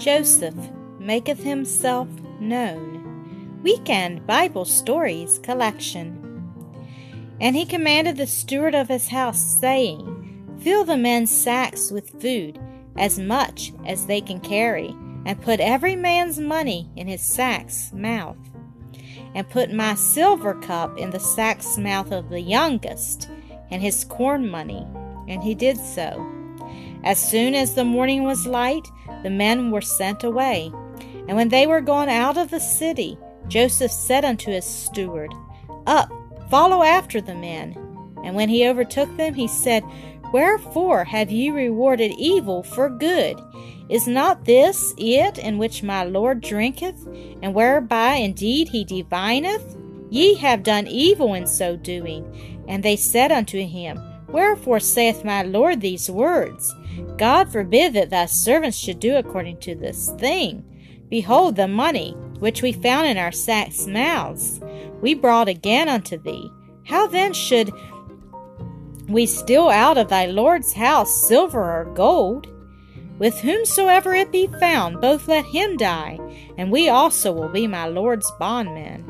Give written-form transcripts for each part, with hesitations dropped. Joseph maketh himself known. Weekend Bible Stories Collection. And he commanded the steward of his house, saying, Fill the men's sacks with food, as much as they can carry, and put every man's money in his sack's mouth, and put my silver cup in the sack's mouth of the youngest, and his corn money. And he did so. As soon as the morning was light, the men were sent away. And when they were gone out of the city, Joseph said unto his steward, Up, follow after the men. And when he overtook them, he said, Wherefore have ye rewarded evil for good? Is not this it in which my Lord drinketh, and whereby indeed he divineth? Ye have done evil in so doing. And they said unto him, Wherefore saith my Lord these words? God forbid that thy servants should do according to this thing. Behold, the money which we found in our sacks' mouths, we brought again unto thee. How then should we steal out of thy Lord's house silver or gold? With whomsoever it be found, both let him die, and we also will be my Lord's bondmen.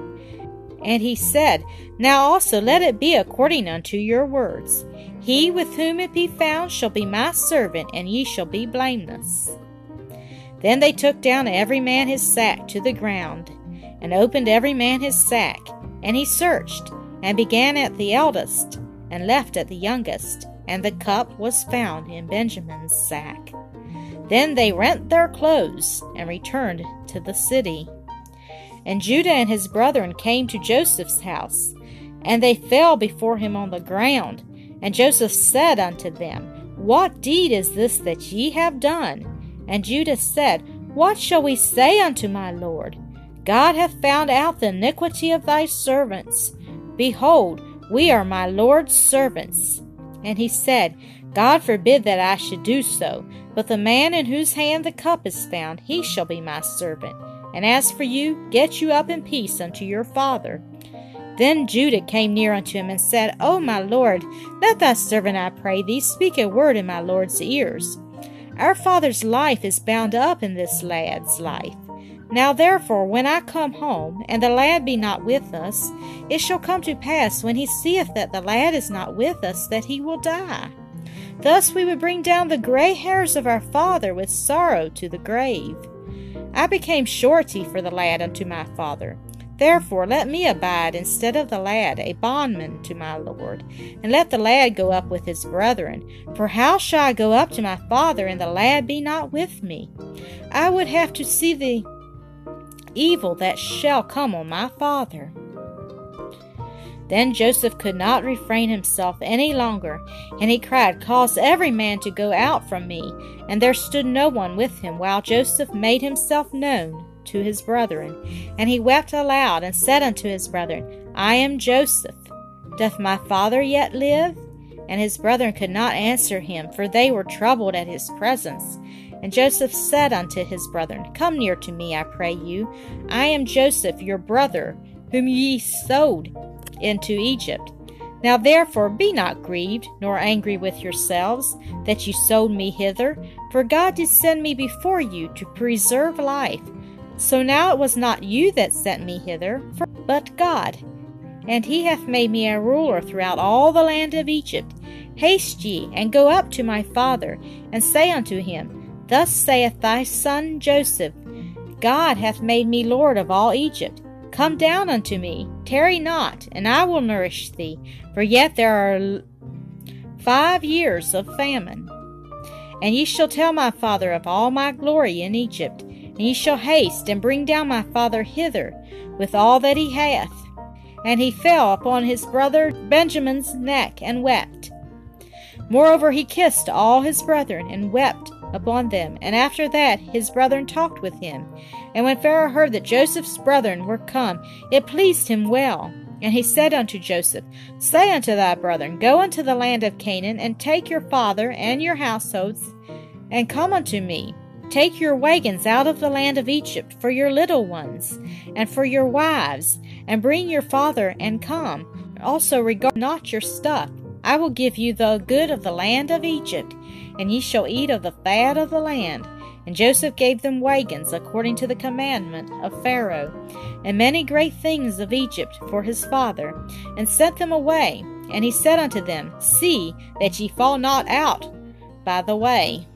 And he said, Now also let it be according unto your words. He with whom it be found shall be my servant, and ye shall be blameless. Then they took down every man his sack to the ground, and opened every man his sack, and he searched, and began at the eldest, and left at the youngest, and the cup was found in Benjamin's sack. Then they rent their clothes, and returned to the city. And Judah and his brethren came to Joseph's house, and they fell before him on the ground. And Joseph said unto them, What deed is this that ye have done? And Judah said, What shall we say unto my Lord? God hath found out the iniquity of thy servants. Behold, we are my Lord's servants. And he said, God forbid that I should do so, but the man in whose hand the cup is found, he shall be my servant. And as for you, get you up in peace unto your father. Then Judah came near unto him and said, O my Lord, let thy servant, I pray thee, speak a word in my Lord's ears. Our father's life is bound up in this lad's life. Now therefore, when I come home, and the lad be not with us, it shall come to pass, when he seeth that the lad is not with us, that he will die. Thus we would bring down the gray hairs of our father with sorrow to the grave. I became surety for the lad unto my father. Therefore let me abide instead of the lad a bondman to my Lord, and let the lad go up with his brethren. For how shall I go up to my father, and the lad be not with me? I would have to see the evil that shall come on my father. Then Joseph could not refrain himself any longer, and he cried, Cause every man to go out from me. And there stood no one with him, while Joseph made himself known to his brethren. And he wept aloud, and said unto his brethren, I am Joseph. Doth my father yet live? And his brethren could not answer him, for they were troubled at his presence. And Joseph said unto his brethren, Come near to me, I pray you. I am Joseph, your brother, whom ye sold into Egypt. Now therefore be not grieved, nor angry with yourselves, that ye sold me hither, for God did send me before you to preserve life. So now it was not you that sent me hither, but God. And he hath made me a ruler throughout all the land of Egypt. Haste ye, and go up to my father, and say unto him, Thus saith thy son Joseph, God hath made me lord of all Egypt. Come down unto me, tarry not, and I will nourish thee, for yet there are 5 years of famine. And ye shall tell my father of all my glory in Egypt, and ye shall haste and bring down my father hither with all that he hath. And he fell upon his brother Benjamin's neck and wept. Moreover he kissed all his brethren and wept upon them. And after that his brethren talked with him. And when Pharaoh heard that Joseph's brethren were come, it pleased him well. And he said unto Joseph, Say unto thy brethren, Go unto the land of Canaan, and take your father and your households, and come unto me. Take your wagons out of the land of Egypt for your little ones, and for your wives, and bring your father, and come. Also regard not your stuff. I will give you the good of the land of Egypt, and ye shall eat of the fat of the land. And Joseph gave them wagons according to the commandment of Pharaoh, and many great things of Egypt for his father, and sent them away. And he said unto them, See that ye fall not out by the way.